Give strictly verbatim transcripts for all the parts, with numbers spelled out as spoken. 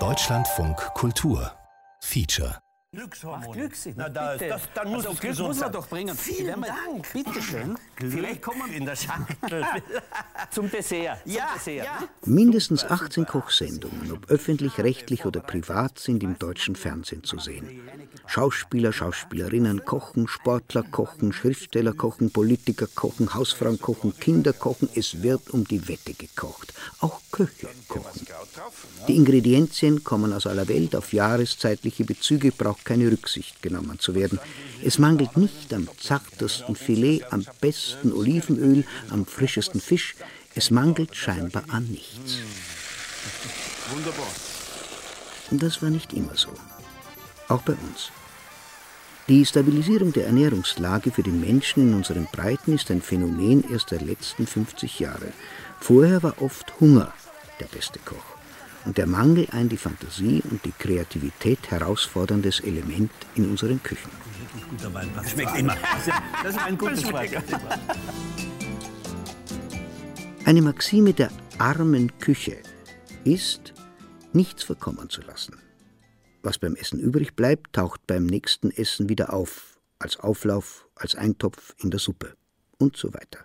Deutschlandfunk Kultur Feature. Glückshormone. Ach, Glückssinn. Na, da, das, dann muss also, Glück muss man doch bringen. Vielen wir, Dank. Bitte schön. Glück. Vielleicht kommen wir in der Schachtel. Zum Dessert. Zum ja, Dessert. Ja. Mindestens achtzehn Kochsendungen, ob öffentlich-rechtlich oder privat, sind im deutschen Fernsehen zu sehen. Schauspieler, Schauspielerinnen kochen, Sportler kochen, Schriftsteller kochen, Politiker kochen, Hausfrauen kochen, Kinder kochen. Es wird um die Wette gekocht. Auch Köche kochen. Die Ingredienzien kommen aus aller Welt, auf jahreszeitliche Bezüge braucht keine Rücksicht genommen zu werden. Es mangelt nicht am zartesten Filet, am besten Olivenöl, am frischesten Fisch. Es mangelt scheinbar an nichts. Wunderbar. Das war nicht immer so. Auch bei uns. Die Stabilisierung der Ernährungslage für den Menschen in unseren Breiten ist ein Phänomen erst der letzten fünfzig Jahre. Vorher war oft Hunger der beste Koch. Und der Mangel ein die Fantasie und die Kreativität herausforderndes Element in unseren Küchen. Das schmeckt immer. Das ist ein gutes Wein. Eine Maxime der armen Küche ist, nichts verkommen zu lassen. Was beim Essen übrig bleibt, taucht beim nächsten Essen wieder auf, als Auflauf, als Eintopf in der Suppe und so weiter.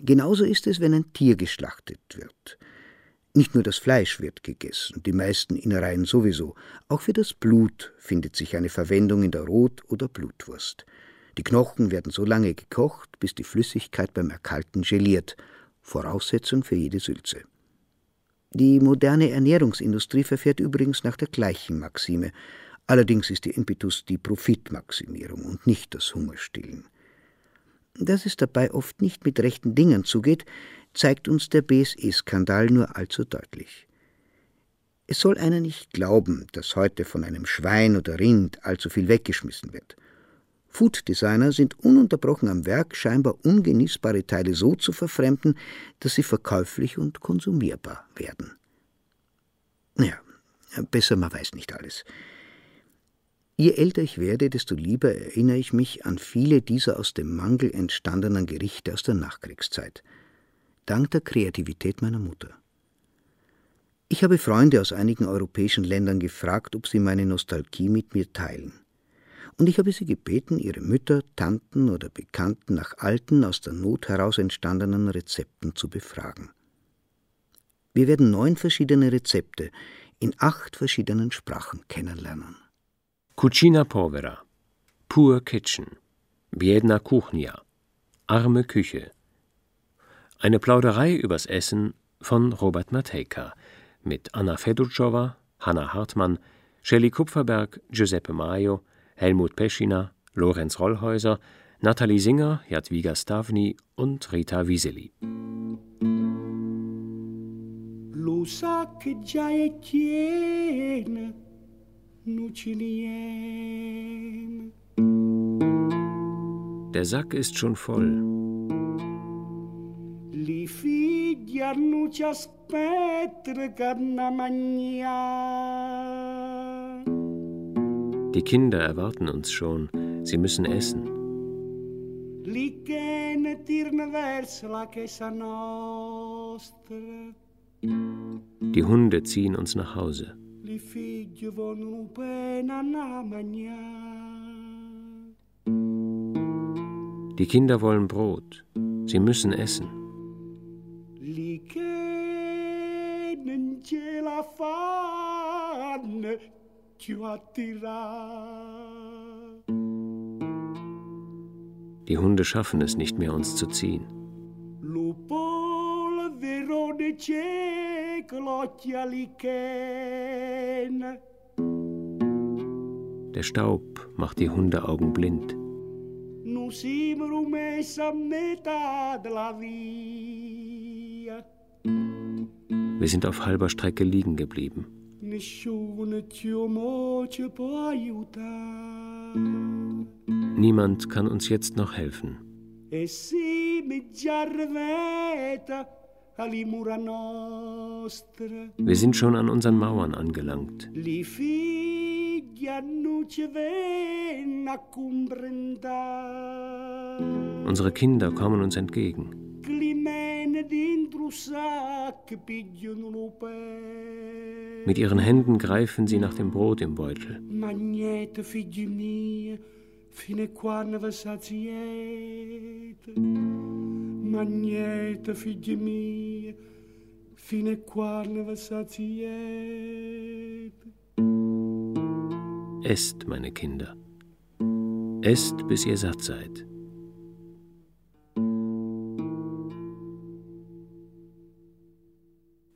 Genauso ist es, wenn ein Tier geschlachtet wird. Nicht nur das Fleisch wird gegessen, die meisten Innereien sowieso. Auch für das Blut findet sich eine Verwendung in der Rot- oder Blutwurst. Die Knochen werden so lange gekocht, bis die Flüssigkeit beim Erkalten geliert. Voraussetzung für jede Sülze. Die moderne Ernährungsindustrie verfährt übrigens nach der gleichen Maxime. Allerdings ist ihr Impetus die Profitmaximierung und nicht das Hungerstillen. Dass es dabei oft nicht mit rechten Dingen zugeht, zeigt uns der B S E-Skandal nur allzu deutlich. Es soll einer nicht glauben, dass heute von einem Schwein oder Rind allzu viel weggeschmissen wird. Food-Designer sind ununterbrochen am Werk, scheinbar ungenießbare Teile so zu verfremden, dass sie verkäuflich und konsumierbar werden. Naja, besser man weiß nicht alles. Je älter ich werde, desto lieber erinnere ich mich an viele dieser aus dem Mangel entstandenen Gerichte aus der Nachkriegszeit. Dank der Kreativität meiner Mutter. Ich habe Freunde aus einigen europäischen Ländern gefragt, ob sie meine Nostalgie mit mir teilen. Und ich habe sie gebeten, ihre Mütter, Tanten oder Bekannten nach alten, aus der Not heraus entstandenen Rezepten zu befragen. Wir werden neun verschiedene Rezepte in acht verschiedenen Sprachen kennenlernen. Cucina Povera, Poor Kitchen, Biedna Kuchnia, Arme Küche. Eine Plauderei übers Essen von Robert Matejka mit Anna Fedurcová, Hanna Hartmann, Shelley Kupferberg, Giuseppe Maio, Helmut Peschina, Lorenz Rollhäuser, Nathalie Singer, Jadwiga Stawny und Rita Vizelyi. Lo sa che già è tiena, nu ci niente. Der Sack ist schon voll. Die Kinder erwarten uns schon, sie müssen essen. Die Hunde ziehen uns nach Hause. Die Kinder wollen Brot, sie müssen essen. Die Hunde schaffen es nicht mehr, uns zu ziehen. Der Staub macht die Hundeaugen blind. Wir sind auf halber Strecke liegen geblieben. Niemand kann uns jetzt noch helfen. Wir sind schon an unseren Mauern angelangt. Unsere Kinder kommen uns entgegen. Mit ihren Händen greifen sie nach dem Brot im Beutel. Esst, meine Kinder. Esst, bis ihr satt seid.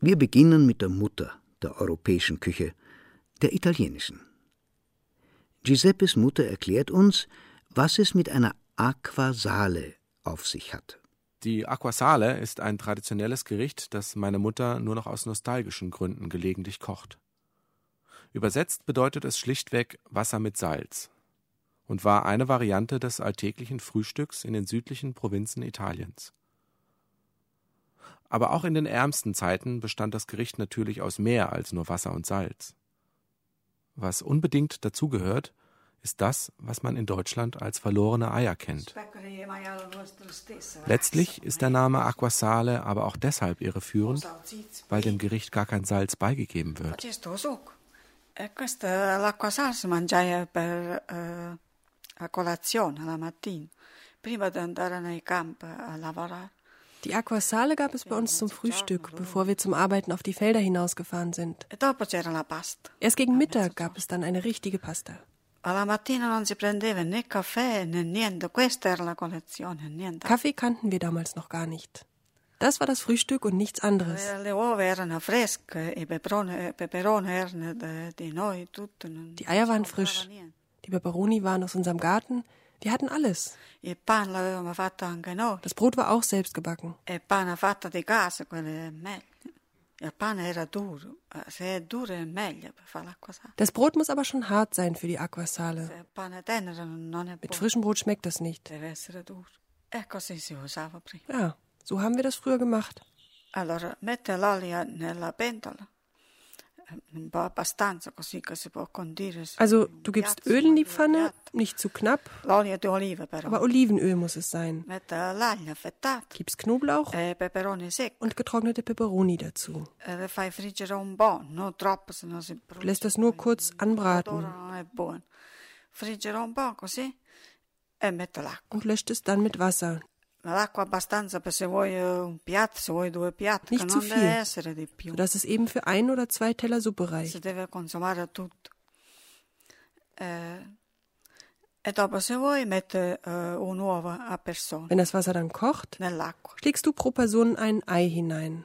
Wir beginnen mit der Mutter der europäischen Küche, der italienischen. Giuseppes Mutter erklärt uns, was es mit einer Acquasale auf sich hat. Die Acquasale ist ein traditionelles Gericht, das meine Mutter nur noch aus nostalgischen Gründen gelegentlich kocht. Übersetzt bedeutet es schlichtweg Wasser mit Salz und war eine Variante des alltäglichen Frühstücks in den südlichen Provinzen Italiens. Aber auch in den ärmsten Zeiten bestand das Gericht natürlich aus mehr als nur Wasser und Salz. Was unbedingt dazugehört, ist das, was man in Deutschland als verlorene Eier kennt. Letztlich ist der Name Acquasale aber auch deshalb irreführend, weil dem Gericht gar kein Salz beigegeben wird. Die Acquasale gab es bei uns zum Frühstück, bevor wir zum Arbeiten auf die Felder hinausgefahren sind. Erst gegen Mittag gab es dann eine richtige Pasta. Kaffee kannten wir damals noch gar nicht. Das war das Frühstück und nichts anderes. Die Eier waren frisch. Die Peperoni waren aus unserem Garten. Wir hatten alles. Das Brot war auch selbst gebacken. Das Brot muss aber schon hart sein für die Acquasale. Mit frischem Brot schmeckt das nicht. Ja, so haben wir das früher gemacht. Also, du gibst Öl in die Pfanne, nicht zu knapp, aber Olivenöl muss es sein. Gibst Knoblauch und getrocknete Peperoni dazu. Du lässt das nur kurz anbraten und löscht es dann mit Wasser. Nicht zu viel, sodass es eben für ein oder zwei Teller Suppe reicht. Wenn das Wasser dann kocht, schlägst du pro Person ein Ei hinein.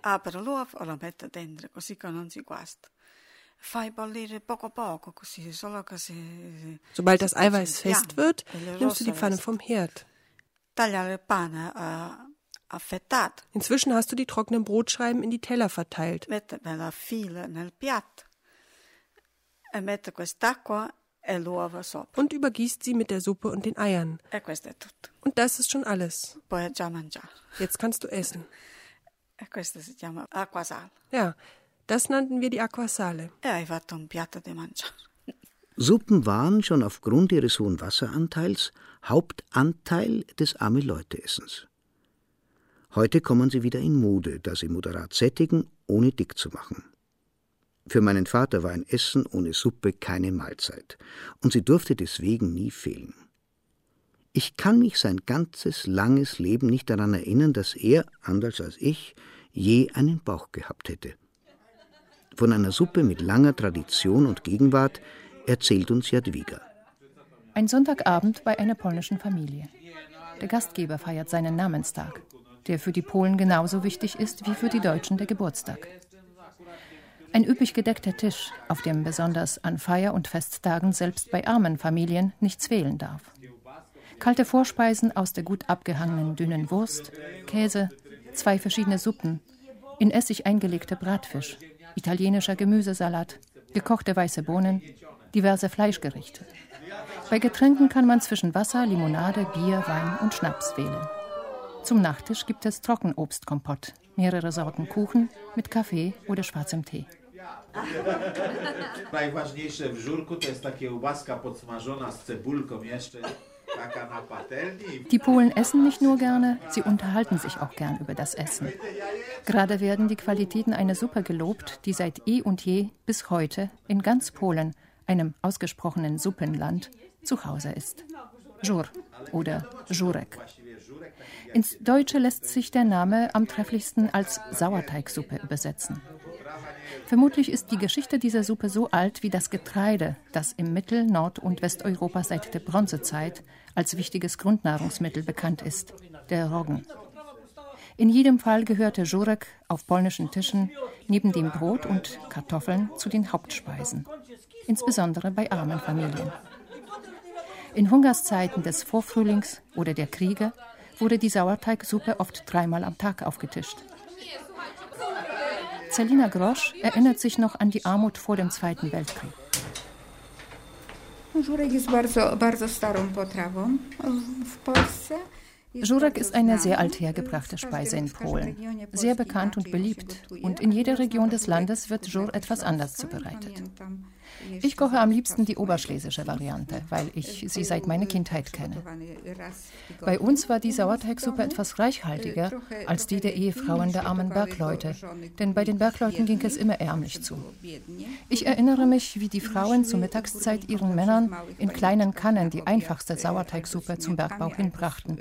Sobald das Eiweiß fest wird, nimmst du die Pfanne vom Herd. Inzwischen hast du die trockenen Brotscheiben in die Teller verteilt. Und übergießt sie mit der Suppe und den Eiern. Und das ist schon alles. Jetzt kannst du essen. Ja, das nannten wir die Acquasale. Suppen waren schon aufgrund ihres hohen Wasseranteils Hauptanteil des Arme-Leute-Essens. Heute kommen sie wieder in Mode, da sie moderat sättigen, ohne dick zu machen. Für meinen Vater war ein Essen ohne Suppe keine Mahlzeit, und sie durfte deswegen nie fehlen. Ich kann mich sein ganzes langes Leben nicht daran erinnern, dass er, anders als ich, je einen Bauch gehabt hätte. Von einer Suppe mit langer Tradition und Gegenwart erzählt uns Jadwiga. Ein Sonntagabend bei einer polnischen Familie. Der Gastgeber feiert seinen Namenstag, der für die Polen genauso wichtig ist wie für die Deutschen der Geburtstag. Ein üppig gedeckter Tisch, auf dem besonders an Feier- und Festtagen selbst bei armen Familien nichts fehlen darf. Kalte Vorspeisen aus der gut abgehangenen dünnen Wurst, Käse, zwei verschiedene Suppen, in Essig eingelegter Bratfisch, italienischer Gemüsesalat, gekochte weiße Bohnen, diverse Fleischgerichte. Bei Getränken kann man zwischen Wasser, Limonade, Bier, Wein und Schnaps wählen. Zum Nachtisch gibt es Trockenobstkompott, mehrere Sorten Kuchen mit Kaffee oder schwarzem Tee. Die Polen essen nicht nur gerne, sie unterhalten sich auch gern über das Essen. Gerade werden die Qualitäten einer Suppe gelobt, die seit eh und je bis heute in ganz Polen, einem ausgesprochenen Suppenland, zu Hause ist. Żur oder Żurek. Ins Deutsche lässt sich der Name am trefflichsten als Sauerteigsuppe übersetzen. Vermutlich ist die Geschichte dieser Suppe so alt wie das Getreide, das im Mittel-, Nord- und Westeuropa seit der Bronzezeit als wichtiges Grundnahrungsmittel bekannt ist, der Roggen. In jedem Fall gehörte Żurek auf polnischen Tischen neben dem Brot und Kartoffeln zu den Hauptspeisen, insbesondere bei armen Familien. In Hungerszeiten des Vorfrühlings oder der Kriege wurde die Sauerteigsuppe oft dreimal am Tag aufgetischt. Celina Grosch erinnert sich noch an die Armut vor dem Zweiten Weltkrieg. Żurek ist eine sehr althergebrachte Speise in Polen, sehr bekannt und beliebt. Und in jeder Region des Landes wird Żur etwas anders zubereitet. Ich koche am liebsten die oberschlesische Variante, weil ich sie seit meiner Kindheit kenne. Bei uns war die Sauerteigsuppe etwas reichhaltiger als die der Ehefrauen der armen Bergleute, denn bei den Bergleuten ging es immer ärmlich zu. Ich erinnere mich, wie die Frauen zur Mittagszeit ihren Männern in kleinen Kannen die einfachste Sauerteigsuppe zum Bergbau hinbrachten.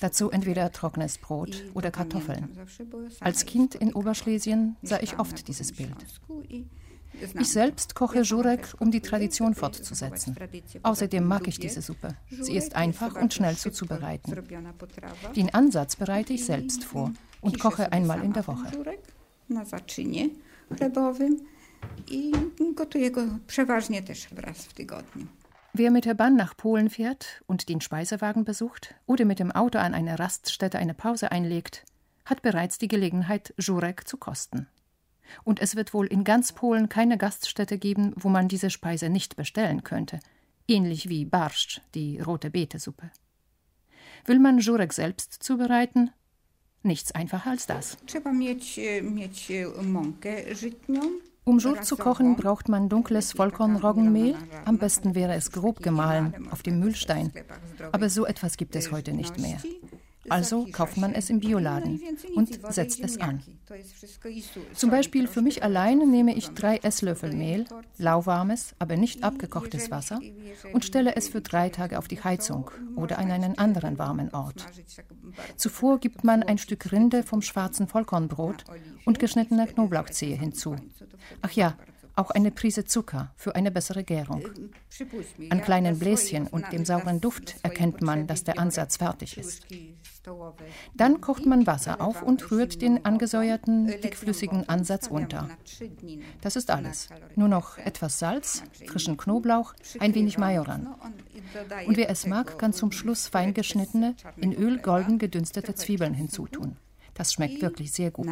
Dazu entweder trockenes Brot oder Kartoffeln. Als Kind in Oberschlesien sah ich oft dieses Bild. Ich selbst koche Żurek, um die Tradition fortzusetzen. Außerdem mag ich diese Suppe. Sie ist einfach und schnell zu zubereiten. Den Ansatz bereite ich selbst vor und koche einmal in der Woche. Wer mit der Bahn nach Polen fährt und den Speisewagen besucht oder mit dem Auto an einer Raststätte eine Pause einlegt, hat bereits die Gelegenheit, Żurek zu kosten. Und es wird wohl in ganz Polen keine Gaststätte geben, wo man diese Speise nicht bestellen könnte, ähnlich wie Barszcz, die rote Beete-Suppe. Will man Żurek selbst zubereiten? Nichts einfacher als das. Um Żur zu kochen, braucht man dunkles Vollkornroggenmehl. Am besten wäre es grob gemahlen, auf dem Mühlstein. Aber so etwas gibt es heute nicht mehr. Also kauft man es im Bioladen und setzt es an. Zum Beispiel für mich allein nehme ich drei Esslöffel Mehl, lauwarmes, aber nicht abgekochtes Wasser und stelle es für drei Tage auf die Heizung oder an einen anderen warmen Ort. Zuvor gibt man ein Stück Rinde vom schwarzen Vollkornbrot und geschnittene Knoblauchzehe hinzu. Ach ja, auch eine Prise Zucker für eine bessere Gärung. An kleinen Bläschen und dem sauren Duft erkennt man, dass der Ansatz fertig ist. Dann kocht man Wasser auf und rührt den angesäuerten, dickflüssigen Ansatz unter. Das ist alles. Nur noch etwas Salz, frischen Knoblauch, ein wenig Majoran. Und wer es mag, kann zum Schluss fein geschnittene, in Öl golden gedünstete Zwiebeln hinzutun. Das schmeckt wirklich sehr gut.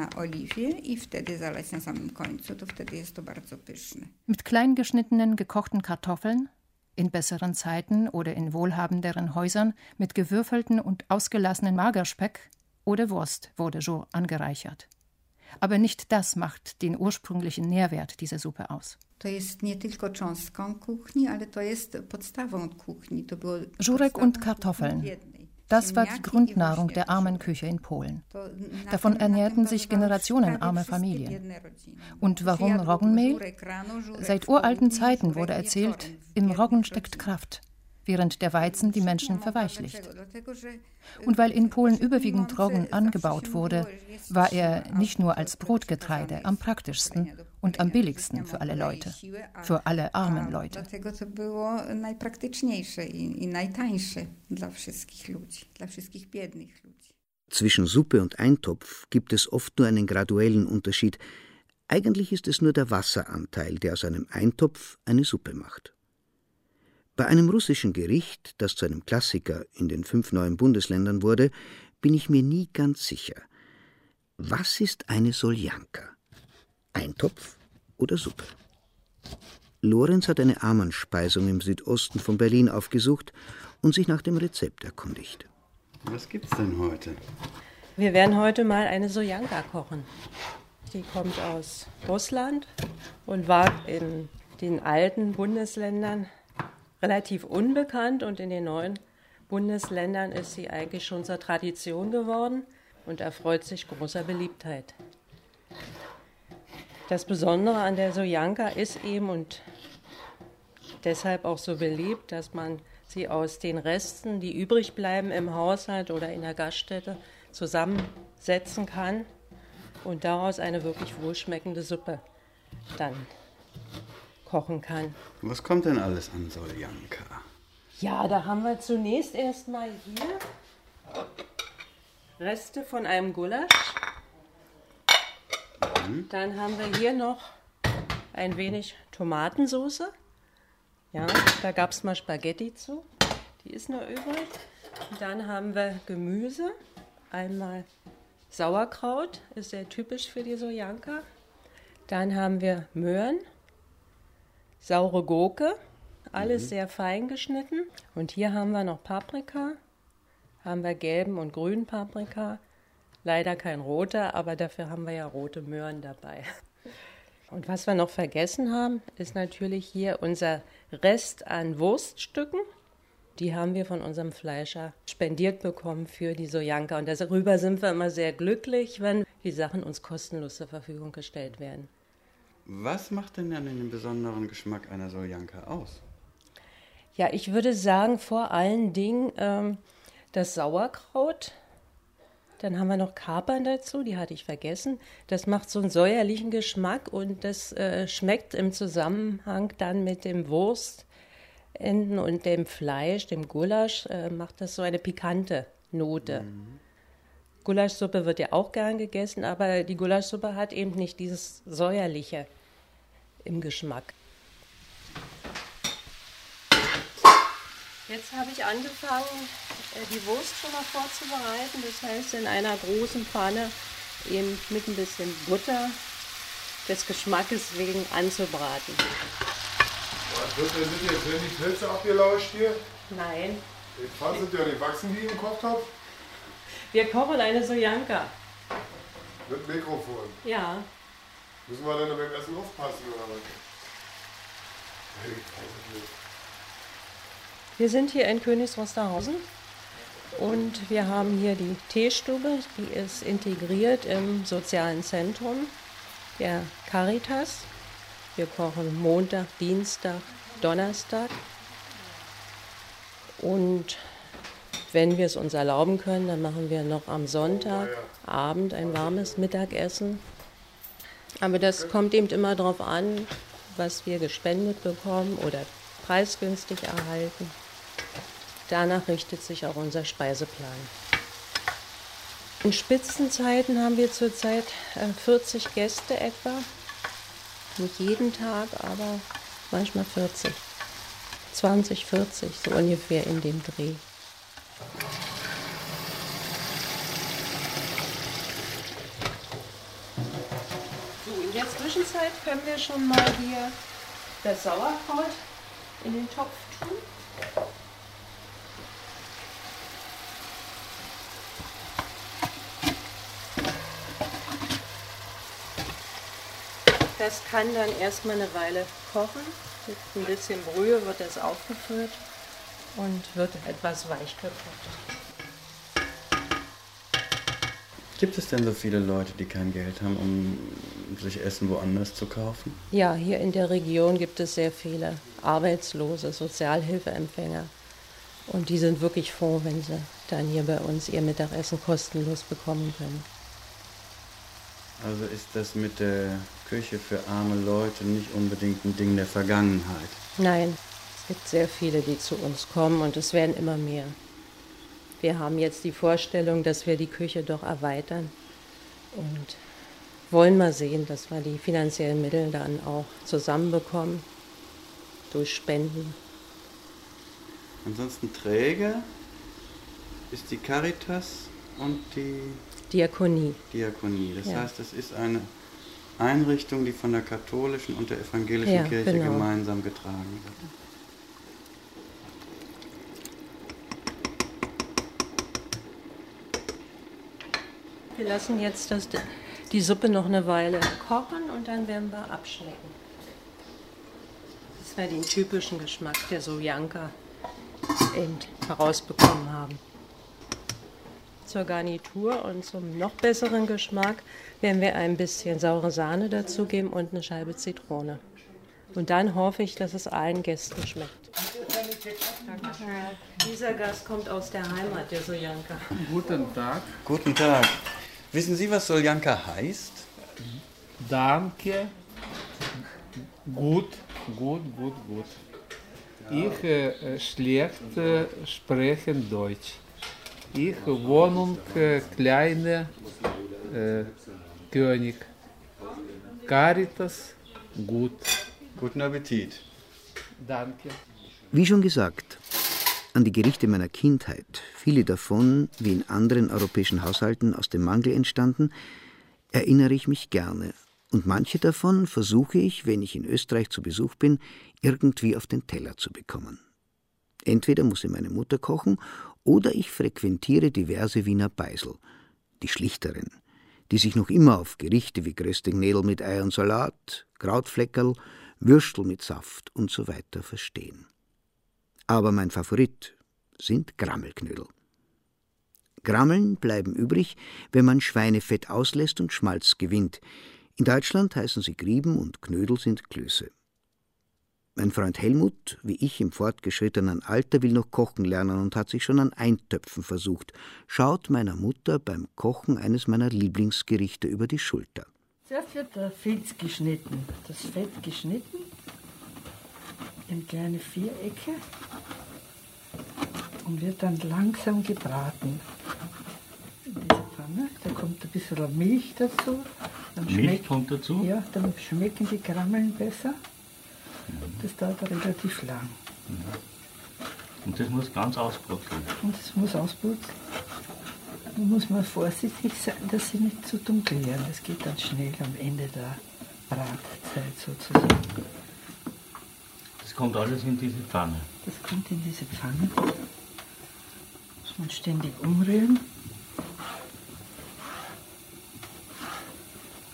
Mit klein geschnittenen, gekochten Kartoffeln, in besseren Zeiten oder in wohlhabenderen Häusern, mit gewürfelten und ausgelassenen Magerspeck oder Wurst wurde Żur angereichert. Aber nicht das macht den ursprünglichen Nährwert dieser Suppe aus. Żurek und Kartoffeln. Das war die Grundnahrung der armen Küche in Polen. Davon ernährten sich Generationen armer Familien. Und warum Roggenmehl? Seit uralten Zeiten wurde erzählt, im Roggen steckt Kraft, während der Weizen die Menschen verweichlicht. Und weil in Polen überwiegend Roggen angebaut wurde, war er nicht nur als Brotgetreide am praktischsten und am billigsten für alle Leute, für alle armen Leute. Zwischen Suppe und Eintopf gibt es oft nur einen graduellen Unterschied. Eigentlich ist es nur der Wasseranteil, der aus einem Eintopf eine Suppe macht. Bei einem russischen Gericht, das zu einem Klassiker in den fünf neuen Bundesländern wurde, bin ich mir nie ganz sicher. Was ist eine Soljanka? Eintopf oder Suppe? Lorenz hat eine Amenspeisung im Südosten von Berlin aufgesucht und sich nach dem Rezept erkundigt. Was gibt's denn heute? Wir werden heute mal eine Soljanka kochen. Die kommt aus Russland und war in den alten Bundesländern relativ unbekannt und in den neuen Bundesländern ist sie eigentlich schon zur Tradition geworden und erfreut sich großer Beliebtheit. Das Besondere an der Soljanka ist eben und deshalb auch so beliebt, dass man sie aus den Resten, die übrig bleiben im Haushalt oder in der Gaststätte, zusammensetzen kann und daraus eine wirklich wohlschmeckende Suppe dann kochen kann. Was kommt denn alles an Soljanka? Ja, da haben wir zunächst erstmal hier Reste von einem Gulasch. Mhm. Dann haben wir hier noch ein wenig Tomatensauce. Ja, da gab es mal Spaghetti zu, die ist noch übrig. Dann haben wir Gemüse, einmal Sauerkraut, ist sehr typisch für die Soljanka. Dann haben wir Möhren, saure Gurke, alles mhm. sehr fein geschnitten. Und hier haben wir noch Paprika, haben wir gelben und grünen Paprika. Leider kein roter, aber dafür haben wir ja rote Möhren dabei. Und was wir noch vergessen haben, ist natürlich hier unser Rest an Wurststücken. Die haben wir von unserem Fleischer spendiert bekommen für die Soljanka. Und darüber sind wir immer sehr glücklich, wenn die Sachen uns kostenlos zur Verfügung gestellt werden. Was macht denn dann den besonderen Geschmack einer Soljanka aus? Ja, ich würde sagen, vor allen Dingen ähm, das Sauerkraut. Dann haben wir noch Kapern dazu, die hatte ich vergessen. Das macht so einen säuerlichen Geschmack und das äh, schmeckt im Zusammenhang dann mit dem Wurstenden und dem Fleisch, dem Gulasch, äh, macht das so eine pikante Note. Mhm. Gulaschsuppe wird ja auch gern gegessen, aber die Gulaschsuppe hat eben nicht dieses Säuerliche im Geschmack. Jetzt habe ich angefangen, die Wurst schon mal vorzubereiten. Das heißt, in einer großen Pfanne eben mit ein bisschen Butter des Geschmackes wegen anzubraten. Wird denn die Pilze abgelauscht hier? Nein. Die Pfannen sind ja nicht wachsen wie im Kochtopf. Wir kochen eine Soljanka. Mit Mikrofon? Ja. Müssen wir dann beim Essen aufpassen oder was? Wir sind hier in Königs Wusterhausen und wir haben hier die Teestube, die ist integriert im sozialen Zentrum der Caritas. Wir kochen Montag, Dienstag, Donnerstag und wenn wir es uns erlauben können, dann machen wir noch am Sonntagabend ein warmes Mittagessen. Aber das kommt eben immer darauf an, was wir gespendet bekommen oder preisgünstig erhalten. Danach richtet sich auch unser Speiseplan. In Spitzenzeiten haben wir zurzeit vierzig Gäste etwa. Nicht jeden Tag, aber manchmal vierzig. zwanzig, vierzig, so ungefähr in dem Dreh. So, in der Zwischenzeit können wir schon mal hier das Sauerkraut in den Topf tun. Das kann dann erstmal eine Weile kochen. Mit ein bisschen Brühe wird das aufgefüllt und wird etwas weich gekocht. Gibt es denn so viele Leute, die kein Geld haben, um sich Essen woanders zu kaufen? Ja, hier in der Region gibt es sehr viele Arbeitslose, Sozialhilfeempfänger. Und die sind wirklich froh, wenn sie dann hier bei uns ihr Mittagessen kostenlos bekommen können. Also ist das mit der Küche für arme Leute nicht unbedingt ein Ding der Vergangenheit? Nein, es gibt sehr viele, die zu uns kommen und es werden immer mehr. Wir haben jetzt die Vorstellung, dass wir die Küche doch erweitern und wollen mal sehen, dass wir die finanziellen Mittel dann auch zusammenbekommen durch Spenden. Ansonsten Träger ist die Caritas und die Diakonie. Diakonie, das ja. heißt, es ist eine Einrichtung, die von der katholischen und der evangelischen ja, Kirche genau. gemeinsam getragen wird. Wir lassen jetzt das, die Suppe noch eine Weile kochen und dann werden wir abschmecken. Das war den typischen Geschmack der Soljanka eben herausbekommen haben. Zur Garnitur und zum noch besseren Geschmack werden wir ein bisschen saure Sahne dazugeben und eine Scheibe Zitrone. Und dann hoffe ich, dass es allen Gästen schmeckt. Dieser Gast kommt aus der Heimat, der Soljanka. Guten Tag. Guten Tag. Wissen Sie, was Soljanka heißt? Danke. Gut, gut, gut, gut. Ich äh, schlecht äh, spreche Deutsch. Ich Wohnung äh, kleine äh, König. Caritas, gut. Guten Appetit. Danke. Wie schon gesagt, an die Gerichte meiner Kindheit, viele davon, wie in anderen europäischen Haushalten aus dem Mangel entstanden, erinnere ich mich gerne. Und manche davon versuche ich, wenn ich in Österreich zu Besuch bin, irgendwie auf den Teller zu bekommen. Entweder muss sie meine Mutter kochen oder ich frequentiere diverse Wiener Beisel, die schlichteren, die sich noch immer auf Gerichte wie Gröstingnädel mit Ei und Salat, Krautfleckerl, Würstel mit Saft und so weiter verstehen. Aber mein Favorit sind Grammelknödel. Grammeln bleiben übrig, wenn man Schweinefett auslässt und Schmalz gewinnt. In Deutschland heißen sie Grieben und Knödel sind Klöße. Mein Freund Helmut, wie ich im fortgeschrittenen Alter, will noch kochen lernen und hat sich schon an Eintöpfen versucht, schaut meiner Mutter beim Kochen eines meiner Lieblingsgerichte über die Schulter. Zuerst wird der Filz geschnitten, das Fett geschnitten in kleine Vierecke und wird dann langsam gebraten. In dieser Pfanne, da kommt ein bisschen Milch dazu. Dann Milch kommt dazu? Ja, dann schmecken die Grammeln besser. Das dauert relativ lang. Ja. Und das muss ganz ausbrutzeln? Und das muss ausbrutzeln. Da muss man vorsichtig sein, dass sie nicht zu dunkel werden. Das geht dann schnell am Ende der Bratzeit sozusagen. Das kommt alles in diese Pfanne? Das kommt in diese Pfanne. Muss man ständig umrühren.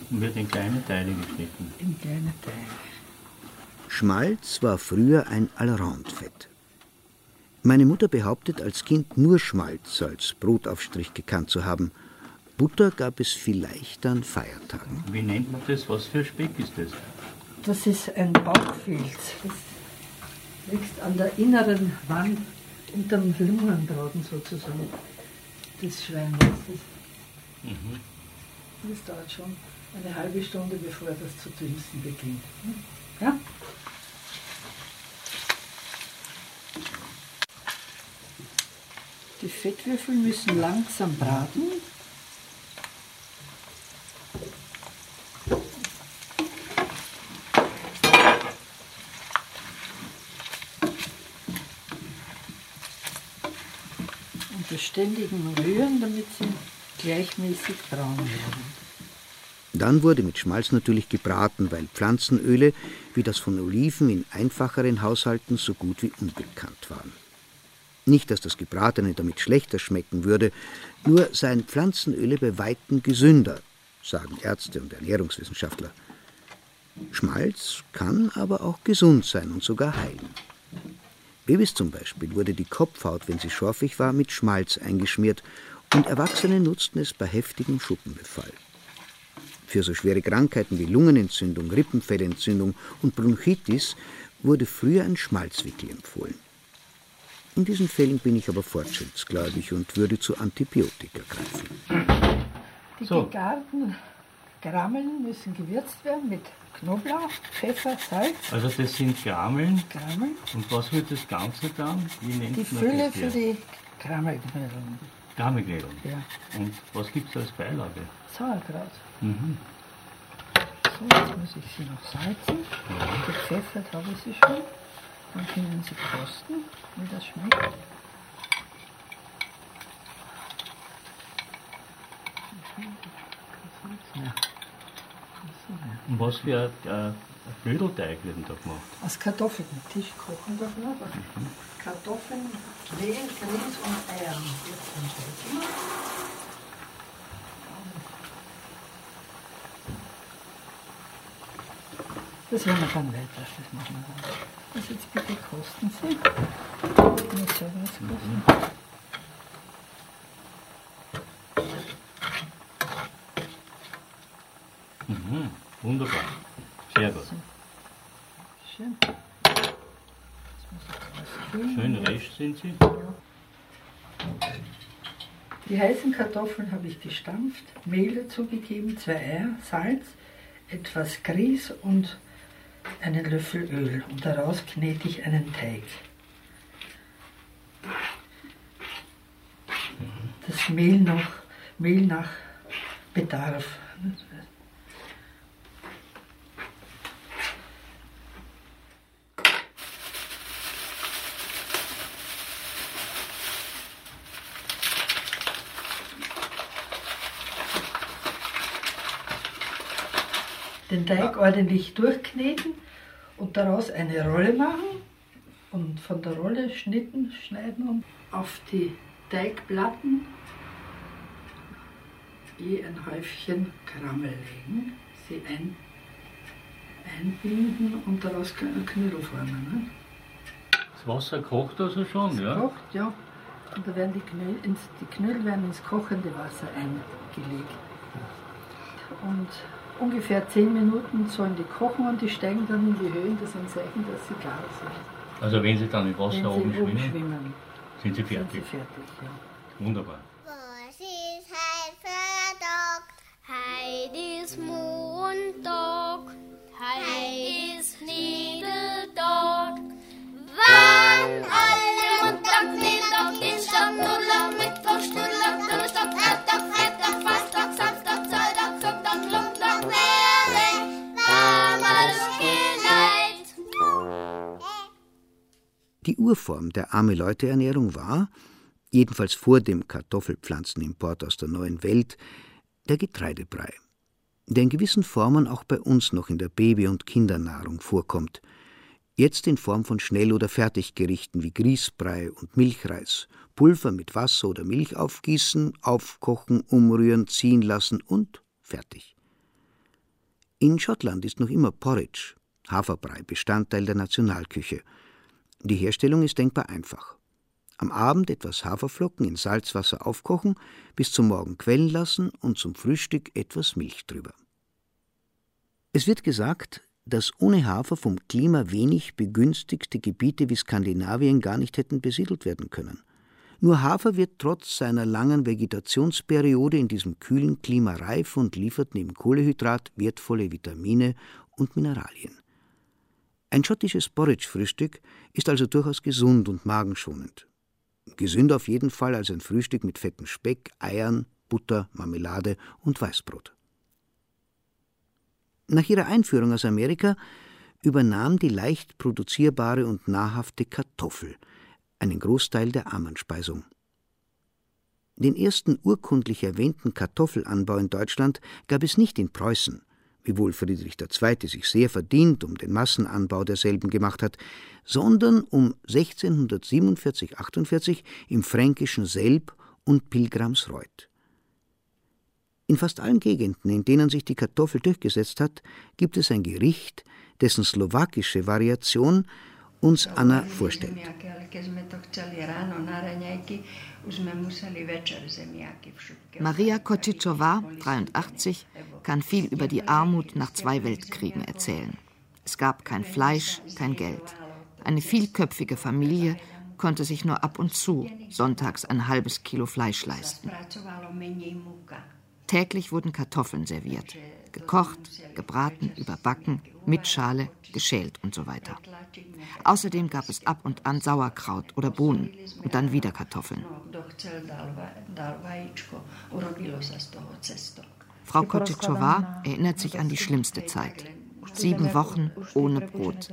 Und wird in kleine Teile geschnitten? In kleine Teile. Schmalz war früher ein Allroundfett. Meine Mutter behauptet, als Kind nur Schmalz als Brotaufstrich gekannt zu haben. Butter gab es vielleicht an Feiertagen. Wie nennt man das? Was für Speck ist das? Das ist ein Bauchfilz. Das wächst an der inneren Wand unterm Lungenboden sozusagen. Das Schwein. Das, mhm. das dauert schon eine halbe Stunde, bevor das zu dünsten beginnt. Ja? Die Fettwürfel müssen langsam braten. Unter ständigem Rühren, damit sie gleichmäßig braun werden. Dann wurde mit Schmalz natürlich gebraten, weil Pflanzenöle, wie das von Oliven in einfacheren Haushalten, so gut wie unbekannt waren. Nicht, dass das Gebratene damit schlechter schmecken würde, nur seien Pflanzenöle bei Weitem gesünder, sagen Ärzte und Ernährungswissenschaftler. Schmalz kann aber auch gesund sein und sogar heilen. Babys zum Beispiel wurde die Kopfhaut, wenn sie schorfig war, mit Schmalz eingeschmiert und Erwachsene nutzten es bei heftigem Schuppenbefall. Für so schwere Krankheiten wie Lungenentzündung, Rippenfellentzündung und Bronchitis wurde früher ein Schmalzwickel empfohlen. In diesen Fällen bin ich aber fortschrittsgläubig und würde zu Antibiotika greifen. Die so. gegarten Grammeln müssen gewürzt werden mit Knoblauch, Pfeffer, Salz. Also das sind Grammeln. Grammeln. Und was wird das Ganze dann? Wie nennt die man Fülle das für die Grammelknödeln. Grammelknödeln. Ja. Und was gibt es als Beilage? Sauerkraut. Mhm. So, jetzt muss ich sie noch salzen. Ja. Gepfeffert habe ich sie schon. Dann können Sie kosten, wie das schmeckt. Und was für ein Knödelteig wird denn da gemacht? Aus Kartoffeln. Tisch kochen darf man. Mhm. Kartoffeln, Mehl, Grieß und Eier. Das werden wir dann weiter. Das machen wir dann. das jetzt bitte kosten Sie. Ich muss selber was kosten. Mhm. Mhm. Wunderbar. Sehr gut. So. Schön. Schön reich sind sie. Ja. Die heißen Kartoffeln habe ich gestampft, Mehl dazugegeben, zwei Eier, Salz, etwas Grieß und einen Löffel Öl. Und daraus knete ich einen Teig. Das Mehl, noch, Mehl nach Bedarf. Den Teig ordentlich durchkneten und daraus eine Rolle machen und von der Rolle Schnitten schneiden und auf die Teigplatten je ein Häufchen Grammel legen, sie ein, einbinden und daraus Knödel formen. Ne? Das Wasser kocht also schon, das ja? Kocht, ja. Und da werden die Knödel, ins, die Knödel werden ins kochende Wasser eingelegt. Und ungefähr zehn Minuten sollen die kochen und die steigen dann in die Höhen, das ist ein Zeichen, dass sie klar sind. Also wenn sie dann im Wasser oben schwimmen, schwimmen, sind sie fertig? Sind sie fertig, ja. Wunderbar. Was ist heute für Tag? Heute ist Montag, heute ist Knödeltag. Wann alle Montag, Knödeltag, Dienstag, Nulltag, Mittwoch, Stundtag, Donnerstag, Freitag, Freitag, Fasttag, Samstag, Sonntag, Sonntag, Sonntag. Die Urform der Arme-Leute-Ernährung war, jedenfalls vor dem Kartoffelpflanzenimport aus der neuen Welt, der Getreidebrei, der in gewissen Formen auch bei uns noch in der Baby- und Kindernahrung vorkommt, jetzt in Form von Schnell- oder Fertiggerichten wie Grießbrei und Milchreis, Pulver mit Wasser oder Milch aufgießen, aufkochen, umrühren, ziehen lassen und fertig. In Schottland ist noch immer Porridge, Haferbrei, Bestandteil der Nationalküche. Die Herstellung ist denkbar einfach. Am Abend etwas Haferflocken in Salzwasser aufkochen, bis zum Morgen quellen lassen und zum Frühstück etwas Milch drüber. Es wird gesagt, dass ohne Hafer vom Klima wenig begünstigte Gebiete wie Skandinavien gar nicht hätten besiedelt werden können. Nur Hafer wird trotz seiner langen Vegetationsperiode in diesem kühlen Klima reif und liefert neben Kohlehydrat wertvolle Vitamine und Mineralien. Ein schottisches Porridge-Frühstück ist also durchaus gesund und magenschonend. Gesünder auf jeden Fall als ein Frühstück mit fettem Speck, Eiern, Butter, Marmelade und Weißbrot. Nach ihrer Einführung aus Amerika übernahm die leicht produzierbare und nahrhafte Kartoffel einen Großteil der Armenspeisung. Den ersten urkundlich erwähnten Kartoffelanbau in Deutschland gab es nicht in Preußen, wiewohl Friedrich der Zweite sich sehr verdient um den Massenanbau derselben gemacht hat, sondern um sechzehnhundertsiebenundvierzig achtundvierzig im fränkischen Selb und Pilgramsreuth. In fast allen Gegenden, in denen sich die Kartoffel durchgesetzt hat, gibt es ein Gericht, dessen slowakische Variation uns Anna vorstellt. Maria Kotičová, dreiundachtzig, kann viel über die Armut nach zwei Weltkriegen erzählen. Es gab kein Fleisch, kein Geld. Eine vielköpfige Familie konnte sich nur ab und zu sonntags ein halbes Kilo Fleisch leisten. Täglich wurden Kartoffeln serviert, gekocht, gebraten, überbacken, mit Schale, geschält und so weiter. Außerdem gab es ab und an Sauerkraut oder Bohnen und dann wieder Kartoffeln. Frau Kotičová erinnert sich an die schlimmste Zeit. Sieben Wochen ohne Brot.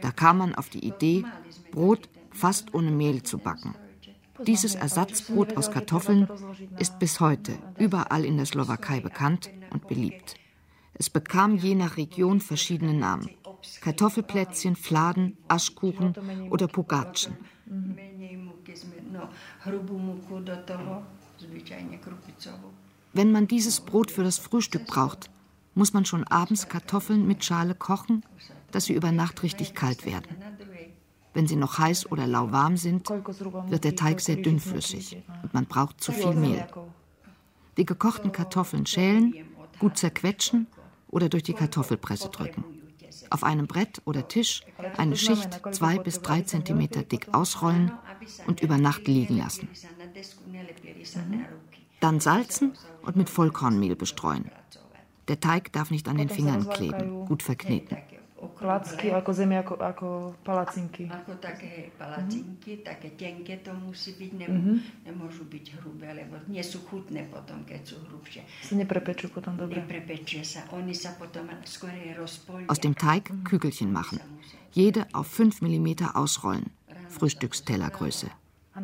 Da kam man auf die Idee, Brot fast ohne Mehl zu backen. Dieses Ersatzbrot aus Kartoffeln ist bis heute überall in der Slowakei bekannt und beliebt. Es bekam je nach Region verschiedene Namen. Kartoffelplätzchen, Fladen, Aschkuchen oder Pogatschen. Wenn man dieses Brot für das Frühstück braucht, muss man schon abends Kartoffeln mit Schale kochen, dass sie über Nacht richtig kalt werden. Wenn sie noch heiß oder lauwarm sind, wird der Teig sehr dünnflüssig und man braucht zu viel Mehl. Die gekochten Kartoffeln schälen, gut zerquetschen oder durch die Kartoffelpresse drücken. Auf einem Brett oder Tisch eine Schicht zwei bis drei Zentimeter dick ausrollen und über Nacht liegen lassen. Dann salzen und mit Vollkornmehl bestreuen. Der Teig darf nicht an den Fingern kleben, gut verkneten. Aus dem Teig Kügelchen machen, jede auf fünf Millimeter ausrollen, Frühstückstellergröße.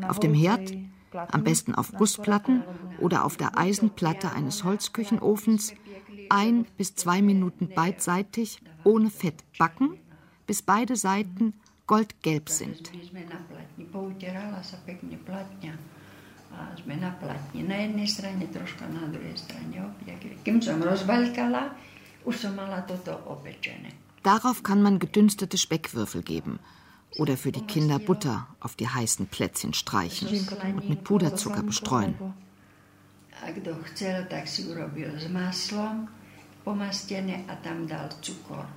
Auf dem Herd, am besten auf Gussplatten oder auf der Eisenplatte eines Holzküchenofens, ein bis zwei Minuten beidseitig ohne Fett backen, bis beide Seiten goldgelb sind. Darauf kann man gedünstete Speckwürfel geben oder für die Kinder Butter auf die heißen Plätzchen streichen und mit Puderzucker bestreuen. Pomastené a tam dal cukor.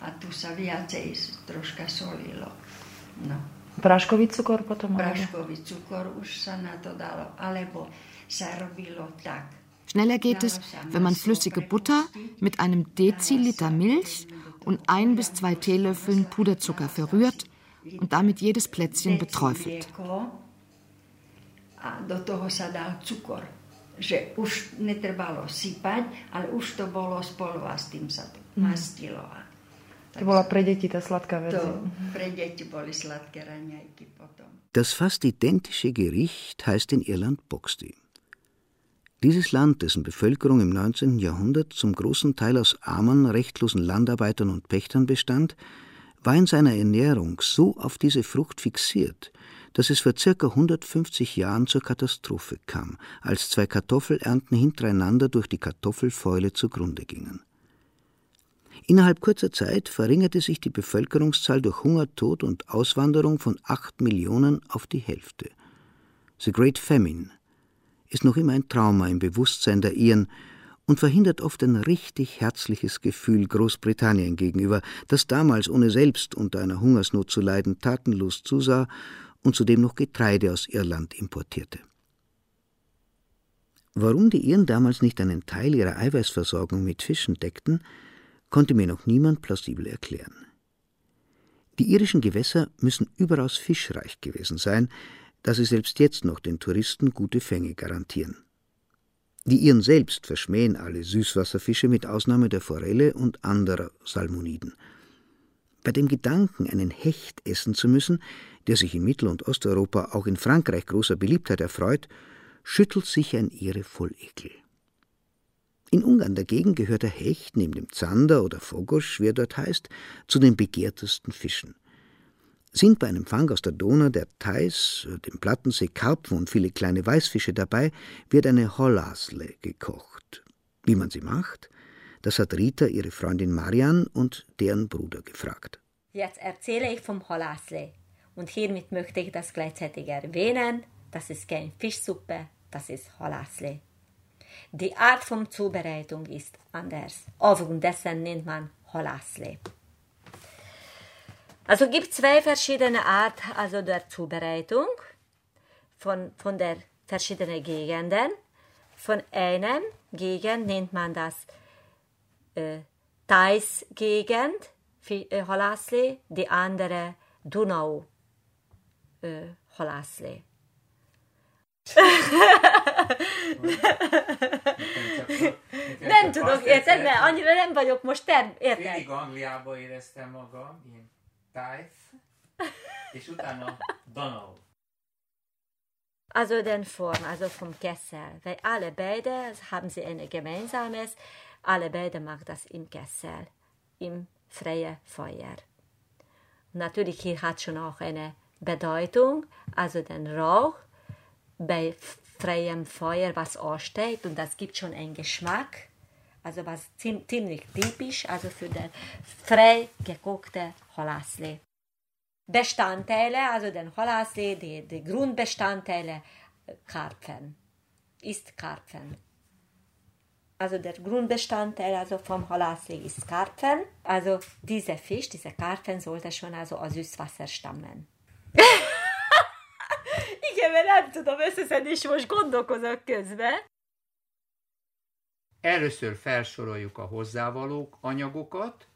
A tu sa viacej troška solilo. No. Práškový cukor potom? Práškový cukor už sa na to dalo, alebo sa robilo tak. Schneller geht es, wenn man flüssige Butter mit einem Deziliter Milch und ein bis zwei Teelöffeln Puderzucker verrührt und damit jedes Plätzchen beträufelt. A do toho sa dal cukor. Že už netrebalo sypať, ale už to bolo spolva, s tým sa to mastilo. To bola pre deti tá sladká verzia. Pre deti boli sladké raňajky potom. Das fast identische Gericht heißt in Irland Boxty. Dieses Land, dessen Bevölkerung im neunzehnten. Jahrhundert zum großen Teil aus armen, rechtlosen Landarbeitern und Pächtern bestand, war in seiner Ernährung so auf diese Frucht fixiert, dass es vor ca. hundertfünfzig Jahren zur Katastrophe kam, als zwei Kartoffelernten hintereinander durch die Kartoffelfäule zugrunde gingen. Innerhalb kurzer Zeit verringerte sich die Bevölkerungszahl durch Hunger, Tod und Auswanderung von acht Millionen auf die Hälfte. The Great Famine ist noch immer ein Trauma im Bewusstsein der Iren und verhindert oft ein richtig herzliches Gefühl Großbritannien gegenüber, das damals, ohne selbst unter einer Hungersnot zu leiden, tatenlos zusah und zudem noch Getreide aus Irland importierte. Warum die Iren damals nicht einen Teil ihrer Eiweißversorgung mit Fischen deckten, konnte mir noch niemand plausibel erklären. Die irischen Gewässer müssen überaus fischreich gewesen sein, da sie selbst jetzt noch den Touristen gute Fänge garantieren. Die Iren selbst verschmähen alle Süßwasserfische mit Ausnahme der Forelle und anderer Salmoniden. Bei dem Gedanken, einen Hecht essen zu müssen, der sich in Mittel- und Osteuropa, auch in Frankreich, großer Beliebtheit erfreut, schüttelt sich ein Ire voll Ekel. In Ungarn dagegen gehört der Hecht, neben dem Zander oder Fogosch, wie er dort heißt, zu den begehrtesten Fischen. Sind bei einem Fang aus der Donau, der Theiß, dem Plattensee, Karpfen und viele kleine Weißfische dabei, wird eine Halászlé gekocht. Wie man sie macht, das hat Rita ihre Freundin Marian und deren Bruder gefragt. Jetzt erzähle ich vom Halászlé. Und hiermit möchte ich das gleichzeitig erwähnen, das ist keine Fischsuppe, das ist Halászlé. Die Art von Zubereitung ist anders, aufgrund dessen nennt man Halászlé. Also gibt es zwei verschiedene Arten also der Zubereitung von, von der verschiedenen Gegenden. Von einer Gegend nennt man das äh, Theiß-Gegend, äh, Halászlé, die andere Donau. Halászlé. Nem tudok érteni, mert annyira nem vagyok most term... Érted? Félig Angliába éreztem magam, ilyen Theisz, és utána Donau. Also den Form, also vom Kessel. Weil alle beide, haben sie eine gemeinsames, alle beide macht das im Kessel, im freien Feuer. Natürlich hier hat schon auch eine Bedeutung, also den Rauch bei freiem Feuer, was aussteigt, und das gibt schon einen Geschmack, Also was ziemlich typisch, also für den frei gekochten Halászlé. Bestandteile, also den Halászlé, die, die Grundbestandteile, Karpfen, ist Karpfen. Also der Grundbestandteil also vom Halászlé ist Karpfen. Also dieser Fisch, dieser Karpfen sollte schon also aus Süßwasser stammen. Igen, mert nem tudom, összeszedni, és most gondolkozok közben. Először felsoroljuk a hozzávalók anyagokat.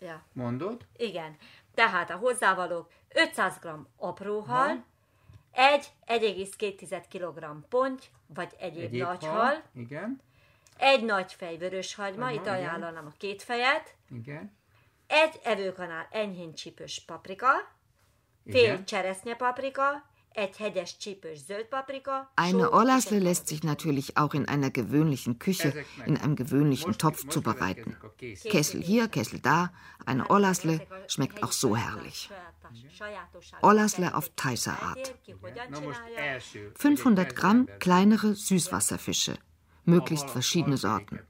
Ja. Mondod? Igen. Tehát a hozzávalók ötszáz gramm apró hal, egy egész kettő tized kilogramm ponty, vagy egyéb, egyéb nagy hal. hal. Igen. Egy nagy fej vöröshagyma, aha, itt ajánlanám igen. a két fejet. Igen. Egy evőkanál enyhén csípős paprika, igen. fél cseresznye paprika, egy hegyes csípős zöld paprika. Eine Halászlé lässt sich natürlich auch in einer gewöhnlichen Küche, in einem gewöhnlichen Topf zubereiten. Kessel hier, Kessel da, eine Halászlé schmeckt auch so herrlich. Halászlé auf Thaischer Art. fünfhundert Gramm kleinere Süßwasserfische. Möglichst verschiedene Sorten.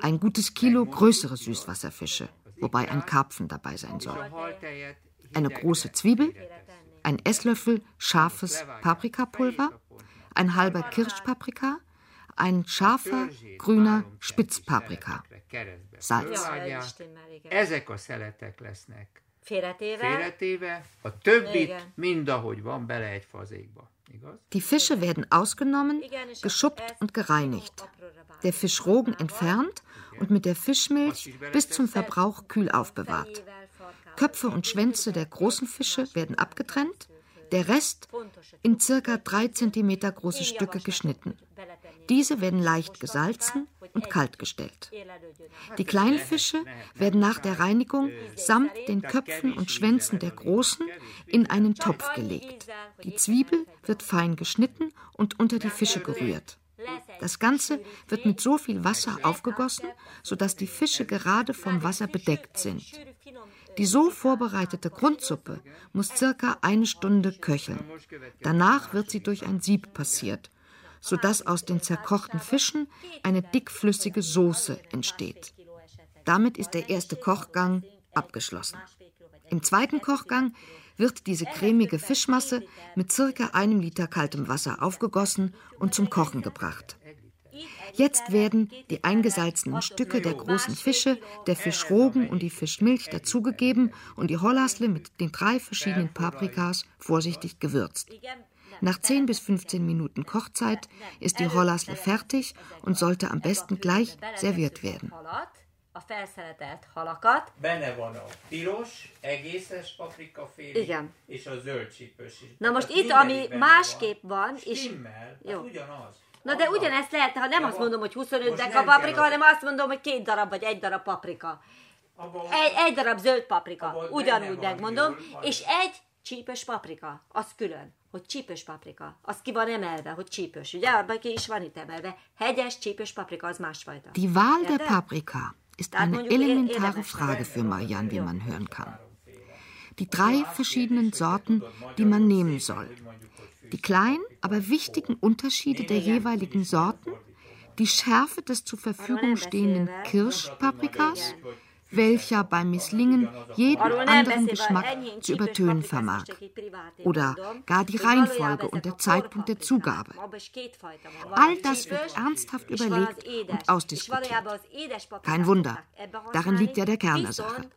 Ein gutes Kilo größere Süßwasserfische, wobei ein Karpfen dabei sein soll. Eine große Zwiebel, ein Esslöffel scharfes Paprikapulver, ein halber Kirschpaprika, ein scharfer, grüner Spitzpaprika, Salz. Ezek a szeletek lesznek. Félretéve, a többit mindahogy van bele egy fazékba. Die Fische werden ausgenommen, geschuppt und gereinigt, der Fischrogen entfernt und mit der Fischmilch bis zum Verbrauch kühl aufbewahrt. Köpfe und Schwänze der großen Fische werden abgetrennt, der Rest in circa drei Zentimeter große Stücke geschnitten. Diese werden leicht gesalzen und kalt gestellt. Die kleinen Fische werden nach der Reinigung samt den Köpfen und Schwänzen der großen in einen Topf gelegt. Die Zwiebel wird fein geschnitten und unter die Fische gerührt. Das Ganze wird mit so viel Wasser aufgegossen, sodass die Fische gerade vom Wasser bedeckt sind. Die so vorbereitete Grundsuppe muss circa eine Stunde köcheln. Danach wird sie durch ein Sieb passiert, sodass aus den zerkochten Fischen eine dickflüssige Soße entsteht. Damit ist der erste Kochgang abgeschlossen. Im zweiten Kochgang wird diese cremige Fischmasse mit circa einem Liter kaltem Wasser aufgegossen und zum Kochen gebracht. Jetzt werden die eingesalzenen Stücke der großen Fische, der Fischrogen und die Fischmilch dazugegeben und die Halászlé mit den drei verschiedenen Paprikas vorsichtig gewürzt. Nach zehn bis fünfzehn Minuten Kochzeit ist die Halászlé fertig und sollte am besten gleich serviert werden. Igen. Na most itt, ami másképp van, és... Jó. Na de ugyanezt lehet, ha nem azt mondom, hogy huszonöt darab paprika, hanem azt mondom, hogy két darab vagy egy darab paprika. Egy, egy darab zöld paprika, ugyanúgy megmondom, és egy csípős paprika, az külön. Hogy csípős paprika, az ki van emelve, hogy csípős, ugye? Abban ki is van itt emelve. Hegyes csípős paprika, az másfajta. Die Wahl der Paprika ist eine elementare Frage für Marianne, wie man hören kann. Die drei verschiedenen Sorten, die man nehmen soll. Die kleinen, aber wichtigen Unterschiede der jeweiligen Sorten, die Schärfe des zur Verfügung stehenden Kirschpaprikas, welcher beim Misslingen jeden anderen Geschmack zu übertönen vermag. Oder gar die Reihenfolge und der Zeitpunkt der Zugabe. All das wird ernsthaft überlegt und ausdiskutiert. Kein Wunder, darin liegt ja der Kern der Sache.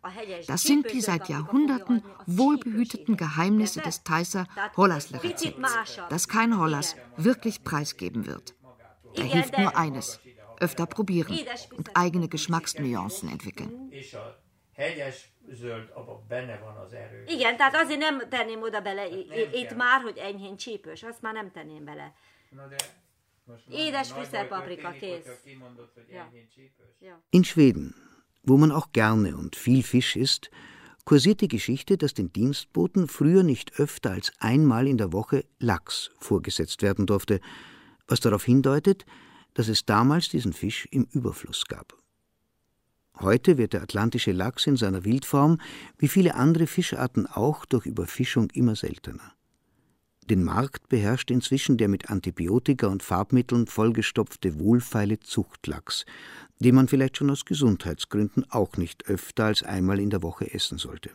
Das sind die seit Jahrhunderten wohlbehüteten Geheimnisse des Thaischer Halászlé-Rezepts, das kein Halász wirklich preisgeben wird. Da hilft nur eines. Öfter probieren und eigene Geschmacksnuancen entwickeln. Igen, tehát azért nem tenném oda bele itt már, hogy enyhén csípős, azt már nem tenném bele. Édes fűszerpaprika, kész. In Schweden, wo man auch gerne und viel Fisch isst, kursiert die Geschichte, dass den Dienstboten früher nicht öfter als einmal in der Woche Lachs vorgesetzt werden durfte, was darauf hindeutet, dass es damals diesen Fisch im Überfluss gab. Heute wird der atlantische Lachs in seiner Wildform, wie viele andere Fischarten auch, durch Überfischung immer seltener. Den Markt beherrscht inzwischen der mit Antibiotika und Farbmitteln vollgestopfte wohlfeile Zuchtlachs, den man vielleicht schon aus Gesundheitsgründen auch nicht öfter als einmal in der Woche essen sollte.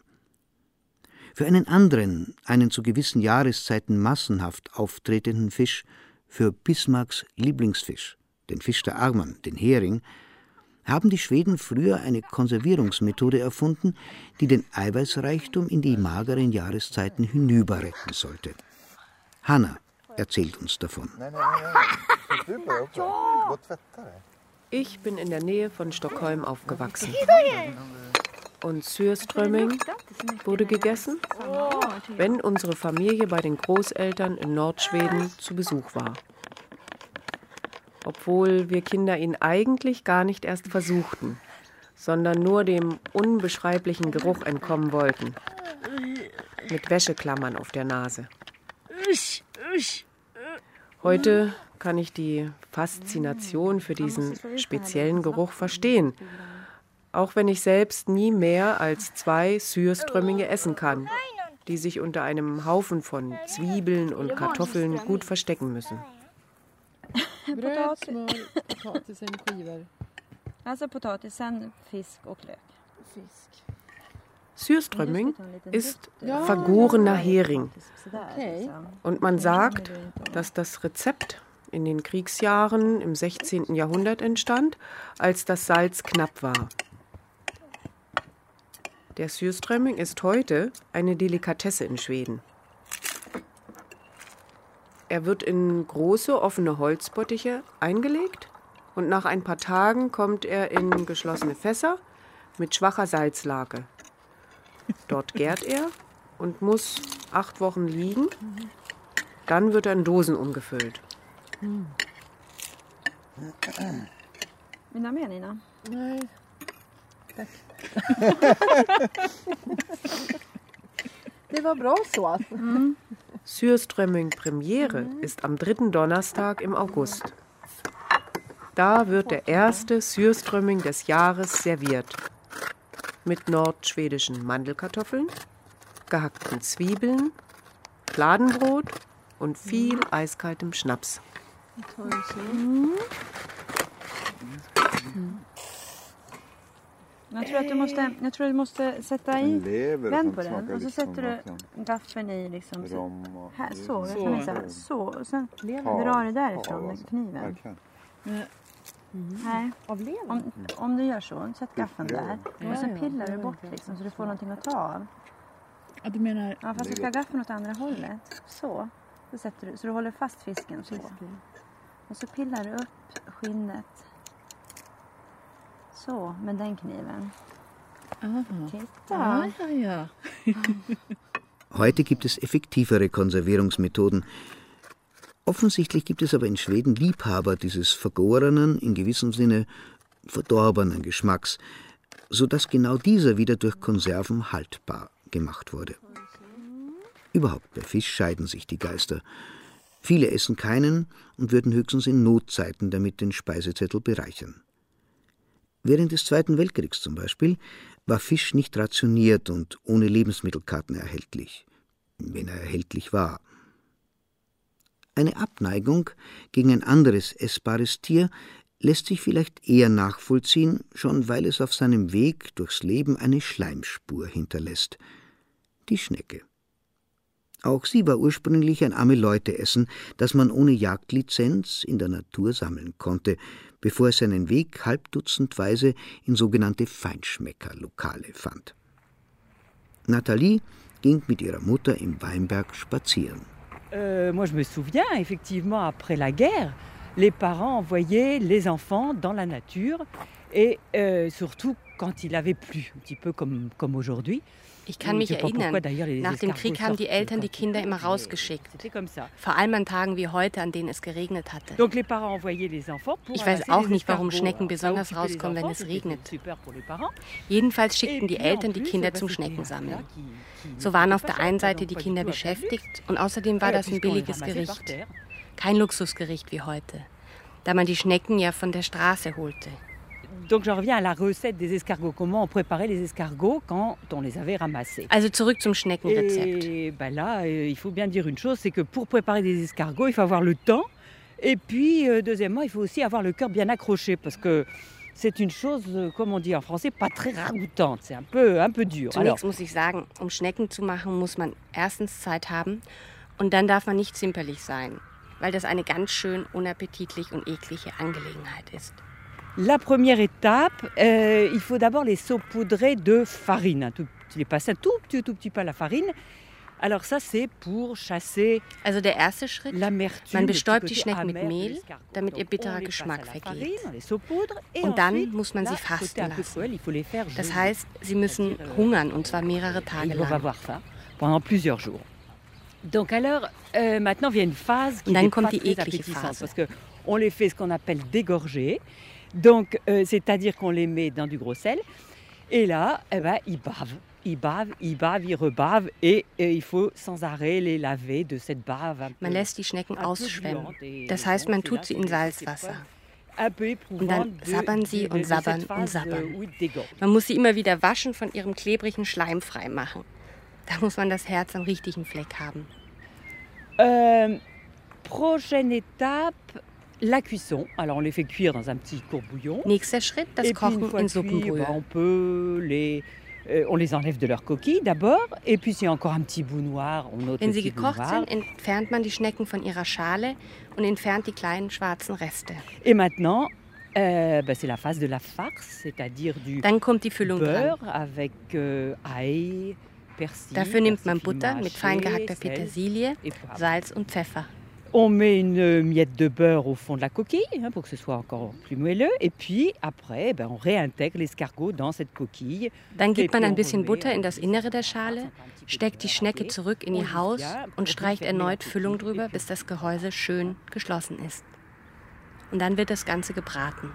Für einen anderen, einen zu gewissen Jahreszeiten massenhaft auftretenden Fisch, für Bismarcks Lieblingsfisch, den Fisch der Armen, den Hering, haben die Schweden früher eine Konservierungsmethode erfunden, die den Eiweißreichtum in die mageren Jahreszeiten hinüber retten sollte. Hanna erzählt uns davon. Ich bin in der Nähe von Stockholm aufgewachsen. Und Surströmming wurde gegessen, wenn unsere Familie bei den Großeltern in Nordschweden zu Besuch war. Obwohl wir Kinder ihn eigentlich gar nicht erst versuchten, sondern nur dem unbeschreiblichen Geruch entkommen wollten. Mit Wäscheklammern auf der Nase. Heute kann ich die Faszination für diesen speziellen Geruch verstehen, auch wenn ich selbst nie mehr als zwei Surströmminge essen kann, die sich unter einem Haufen von Zwiebeln und Kartoffeln gut verstecken müssen. Surströmming ist vergorener Hering. Und man sagt, dass das Rezept in den Kriegsjahren im sechzehnten Jahrhundert entstand, als das Salz knapp war. Der Surströmming ist heute eine Delikatesse in Schweden. Er wird in große, offene Holzbottiche eingelegt und nach ein paar Tagen kommt er in geschlossene Fässer mit schwacher Salzlake. Dort gärt er und muss acht Wochen liegen. Dann wird er in Dosen umgefüllt. Mina mehr, Nina? Nein. Das war bra so. Surströmming Premiere ist am dritten Donnerstag im August. Da wird der erste Surströmming des Jahres serviert. Mit nordschwedischen Mandelkartoffeln, gehackten Zwiebeln, Fladenbrot und viel eiskaltem Schnaps. Jag tror att du måste jag tror du måste sätta i vänd på den och så sätter du gaffeln i liksom så här så så, så och sen drar du därifrån med kniven. Nej, om, om du gör så, sätt gaffeln där och sen pillar du bort liksom så du får någonting att ta av. Ja, du menar ja, fast du ska gaffeln åt andra hållet. Så, så sätter du så du håller fast fisken så. Och så pillar du upp skinnet. Så, med den kniven. Titta. Ja, ja. Heute gibt es effektivere Konservierungsmethoden. Offensichtlich gibt es aber in Schweden Liebhaber dieses vergorenen, in gewissem Sinne verdorbenen Geschmacks, sodass genau dieser wieder durch Konserven haltbar gemacht wurde. Überhaupt bei Fisch scheiden sich die Geister. Viele essen keinen und würden höchstens in Notzeiten damit den Speisezettel bereichern. Während des Zweiten Weltkriegs zum Beispiel war Fisch nicht rationiert und ohne Lebensmittelkarten erhältlich, wenn er erhältlich war. Eine Abneigung gegen ein anderes essbares Tier lässt sich vielleicht eher nachvollziehen, schon weil es auf seinem Weg durchs Leben eine Schleimspur hinterlässt. Die Schnecke. Auch sie war ursprünglich ein Arme-Leute-Essen, das man ohne Jagdlizenz in der Natur sammeln konnte, bevor es seinen Weg halbdutzendweise in sogenannte Feinschmeckerlokale fand. Nathalie ging mit ihrer Mutter im Weinberg spazieren. Euh, moi je me souviens, effectivement, après la guerre, les parents envoyaient les enfants dans la nature et euh, surtout quand il avait plu, un petit peu comme, comme aujourd'hui. Ich kann mich erinnern, nach dem Krieg haben die Eltern die Kinder immer rausgeschickt. Vor allem an Tagen wie heute, an denen es geregnet hatte. Ich weiß auch nicht, warum Schnecken besonders rauskommen, wenn es regnet. Jedenfalls schickten die Eltern die Kinder zum Schneckensammeln. So waren auf der einen Seite die Kinder beschäftigt und außerdem war das ein billiges Gericht. Kein Luxusgericht wie heute, da man die Schnecken ja von der Straße holte. Donc j'en reviens à la recette des escargots. Comment on préparait les escargots quand on les avait ramassés. Also zurück zum Schneckenrezept. Et ben là, il faut bien dire une chose, c'est que pour préparer des escargots, il faut avoir le temps. Et puis, deuxièmement, il faut aussi avoir le cœur bien accroché, parce que c'est une chose, comme on dit en français, pas très ragoûtante. C'est un peu, un peu dur. Zunächst muss ich sagen, um Schnecken zu machen, muss man erstens Zeit haben und dann darf man nicht zimperlich sein, weil das eine ganz schön unappetitlich und eklige Angelegenheit ist. La première étape, euh, il faut d'abord les saupoudrer de farine. Tu les passes un tout petit, tout petit peu à la farine. Alors ça c'est pour chasser. Also der erste Schritt, man bestäubt die Schnecken mit Mehl, damit ihr bitterer Geschmack vergeht. Und dann muss man sie fasten lassen. Das heißt, sie müssen hungern und zwar mehrere Tage lang. Donc alors, euh, maintenant vient une phase qui n'est pas très appétissante parce que on les fait ce qu'on appelle dégorger. Donc euh, c'est-à-dire qu'on les met dans du gros sel et là, eh ben, ils bavent. Ils bavent, ils bavent, ils rebavent et, et il faut sans arrêt les laver de cette bave. Man lässt die Schnecken ausschwemmen. Das heißt, man tut sie in Salzwasser. Und dann sabbern sie und sabbern und sabbern. Man muss sie immer wieder waschen, von ihrem klebrigen Schleim freimachen. Da muss man das Herz am richtigen Fleck haben. Ähm, prochaine étape, la cuisson. Alors on les fait cuire dans un petit courbouillon. Nächster Schritt, das Kochen in Suppenbrühe. On peut les On les enlève de leur coquille d'abord, et puis s'il y a encore un petit bout noir, on ôte le petit bout noir. Wenn sie gekocht sind, entfernt man die Schnecken von ihrer Schale und entfernt die kleinen schwarzen Reste. Et maintenant, euh, bah, c'est la phase de la farce, c'est-à-dire du Dann kommt die Füllung Beurre dran. Avec euh, Ei, Persil. Dafür nimmt man Butter mit fein gehackter Petersilie, Salz und Pfeffer. On met une miette de beurre au fond de la coquille, hein, pour que ce soit encore plus moelleux. Et puis, après, ben, on réintègre l'escargot dans cette coquille. Dann gibt man ein bisschen Butter in das Innere der Schale, steckt die Schnecke zurück in ihr Haus und streicht erneut Füllung drüber, bis das Gehäuse schön geschlossen ist. Und dann wird das Ganze gebraten.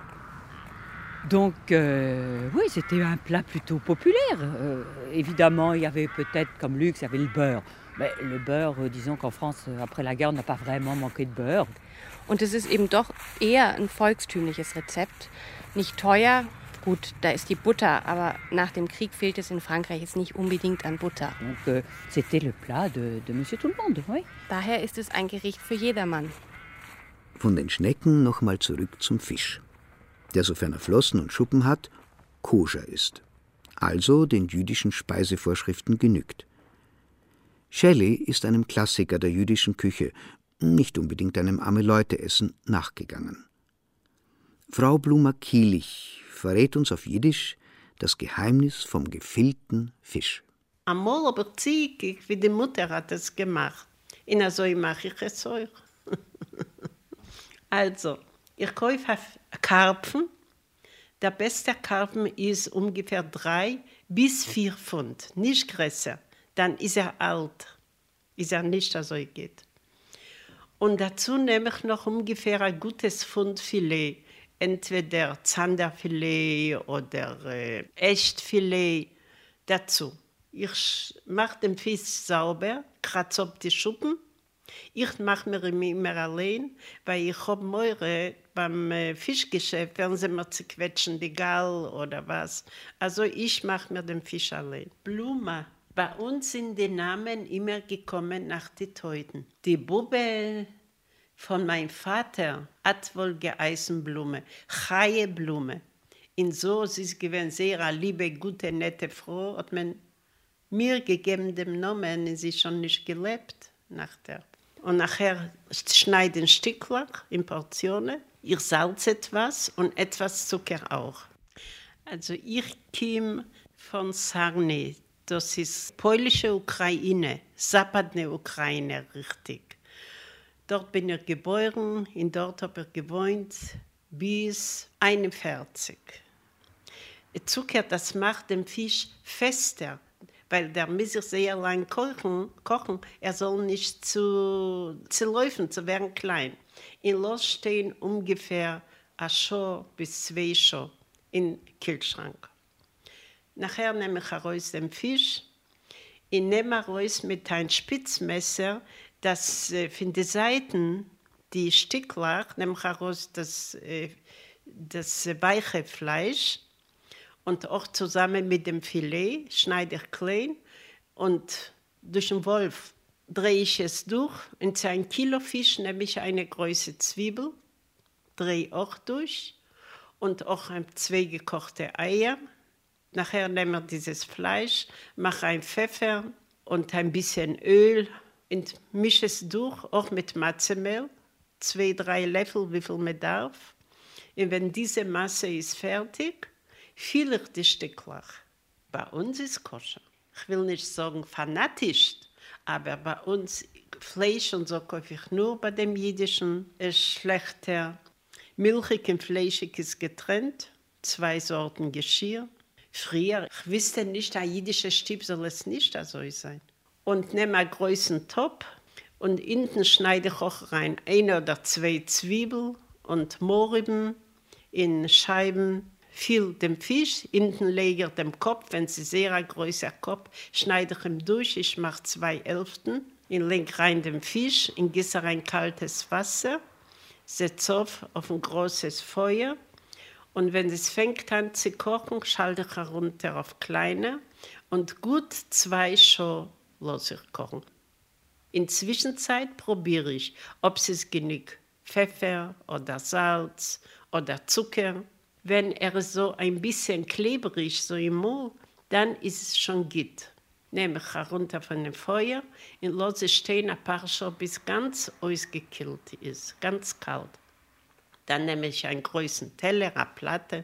Donc, euh, oui, c'était un plat plutôt populaire. Euh, évidemment, il y avait peut-être, comme luxe, il y avait le beurre. Mais le beurre, disons qu'en France, après la guerre, on n'a pas vraiment manqué de beurre. Und es ist eben doch eher ein volkstümliches Rezept. Nicht teuer, gut, da ist die Butter, aber nach dem Krieg fehlt es in Frankreich jetzt nicht unbedingt an Butter. Donc, euh, c'était le plat de, de Monsieur Tout-le-Monde, oui. Daher ist es ein Gericht für jedermann. Von den Schnecken nochmal zurück zum Fisch, der, sofern er Flossen und Schuppen hat, koscher ist, also den jüdischen Speisevorschriften genügt. Shelley ist einem Klassiker der jüdischen Küche, nicht unbedingt einem Arme-Leute-Essen, nachgegangen. Frau Bluma Kielich verrät uns auf Jiddisch das Geheimnis vom gefüllten Fisch. Amol aber zieh, wie die Mutter hat es gemacht. In so mache ich es euch. Also, ich kaufe Karpfen. Der beste Karpfen ist ungefähr drei bis vier Pfund, nicht größer. Dann ist er alt, ist er nicht so geht. Und dazu nehme ich noch ungefähr ein gutes Pfund Filet, entweder Zanderfilet oder äh, Echtfilet dazu. Ich mache den Fisch sauber, kratze ab die Schuppen. Ich mache mir immer allein, weil ich habe Meure beim Fischgeschäft, wenn sie mir zerquetschen, die Gall oder was. Also ich mache mir den Fisch allein. Blume. Bei uns sind die Namen immer gekommen nach den Toten. Die Bube von meinem Vater hat wohl geheißen Blume, Chaie Blume. Und so sie ist gewesen, sehr eine liebe, gute, nette Frau, hat man mir gegeben den Namen, und sie ist schon nicht gelebt nachher. Und nachher schneide ich ein Stückchen in Portionen, ich salze etwas und etwas Zucker auch. Also ich komme von Sarny. Das ist polnische Ukraine, zapadne Ukraine, richtig. Dort bin ich geboren, in dort habe ich gewohnt bis einundvierzig. Zucker, das macht den Fisch fester, weil der muss sich sehr lang kochen, kochen. Er soll nicht zu zerläufen, zu werden klein. In Los stehen ungefähr ein Schuh bis zwei Schuh im Kühlschrank. Nachher nehme ich heraus den Fisch. Ich nehme heraus mit einem Spitzmesser, das äh, von den Seiten, die Stücklach, nehme ich heraus das äh, das weiche Fleisch und auch zusammen mit dem Filet schneide ich klein und durch den Wolf drehe ich es durch. Und zu einem Kilo Fisch nehme ich eine große Zwiebel, drehe auch durch und auch zwei gekochte Eier. Nachher nehme ich dieses Fleisch, mache ein Pfeffer und ein bisschen Öl und mische es durch, auch mit Matzemehl, zwei, drei Löffel, wie viel man darf. Und wenn diese Masse ist fertig, fülle ich die Stücklach. Bei uns ist koscher. Ich will nicht sagen fanatisch, aber bei uns Fleisch und so kaufe ich nur bei dem Jüdischen. Es ist schlechter. Milchig und fleischig ist getrennt, zwei Sorten Geschirr. Früher, ich wusste nicht, ein jüdischer Stieb soll es nicht also sein. Und nehme einen großen Topf und hinten schneide ich auch rein eine oder zwei Zwiebeln und Mohrrüben in Scheiben. Viel dem Fisch, hinten lege ich den Kopf, wenn es ein sehr großer Kopf ist, schneide ich ihn durch, ich mache zwei Hälften. Ich lege rein den Fisch, in gieße rein kaltes Wasser, setze auf, auf ein großes Feuer. Und wenn es fängt an zu kochen, schalte ich herunter auf kleine und gut zwei Stunden lasse ich kochen. In der Zwischenzeit probiere ich, ob es genügt Pfeffer oder Salz oder Zucker. Wenn er so ein bisschen klebrig, so im Mund, dann ist es schon gut. Nehme ich herunter von dem Feuer und lasse stehen ein paar Stunden, bis es ganz ausgekühlt ist, ganz kalt. Dann nehme ich einen großen Teller, eine Platte,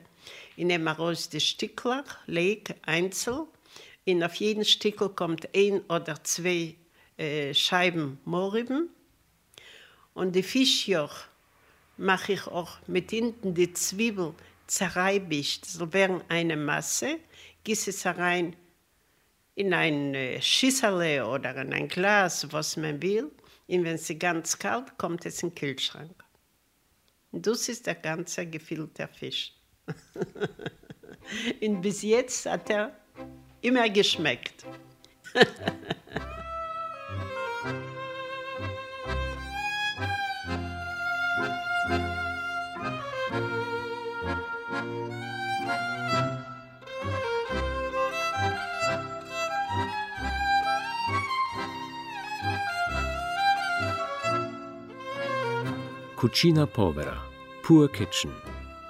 ich nehme raus die Stückler, lege einzeln, und auf jeden Stückel kommt ein oder zwei äh, Scheiben Mohrrüben. Und die Fischjoch mache ich auch mit hinten die Zwiebel, zerreibe ich, so wäre eine Masse, gieße es rein in ein Schüsserle oder in ein Glas, was man will, und wenn sie ganz kalt kommt es in den Kühlschrank. Das ist der ganze gefüllte Fisch. Und bis jetzt hat er immer geschmeckt. Cucina Povera, Poor Kitchen,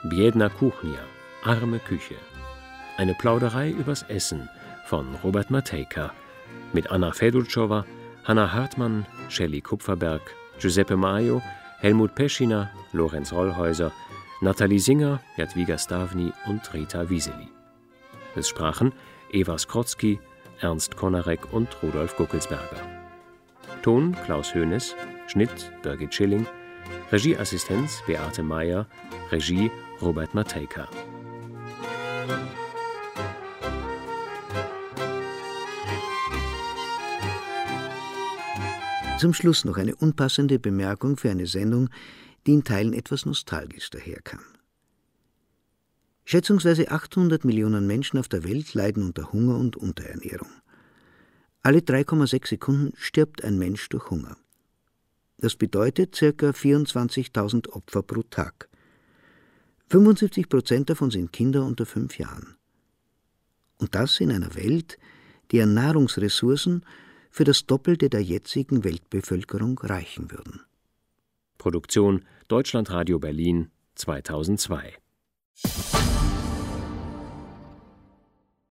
Biedna Kuchnia, arme Küche. Eine Plauderei übers Essen von Robert Matejka mit Anna Fedurcová, Hanna Hartmann, Shelley Kupferberg, Giuseppe Maio, Helmut Peschina, Lorenz Rollhäuser, Nathalie Singer, Jadwiga Stawny und Rita Vizelyi. Es sprachen Eva Skrotzki, Ernst Konarek und Rudolf Guckelsberger. Ton Klaus Hoeneß, Schnitt Birgit Schilling, Regieassistenz Beate Meyer, Regie Robert Matejka. Zum Schluss noch eine unpassende Bemerkung für eine Sendung, die in Teilen etwas nostalgisch daherkam. Schätzungsweise achthundert Millionen Menschen auf der Welt leiden unter Hunger und Unterernährung. Alle drei Komma sechs Sekunden stirbt ein Mensch durch Hunger. Das bedeutet ca. vierundzwanzigtausend Opfer pro Tag. fünfundsiebzig Prozent davon sind Kinder unter fünf Jahren. Und das in einer Welt, die an Nahrungsressourcen für das Doppelte der jetzigen Weltbevölkerung reichen würden. Produktion Deutschlandradio Berlin zweitausendzwei.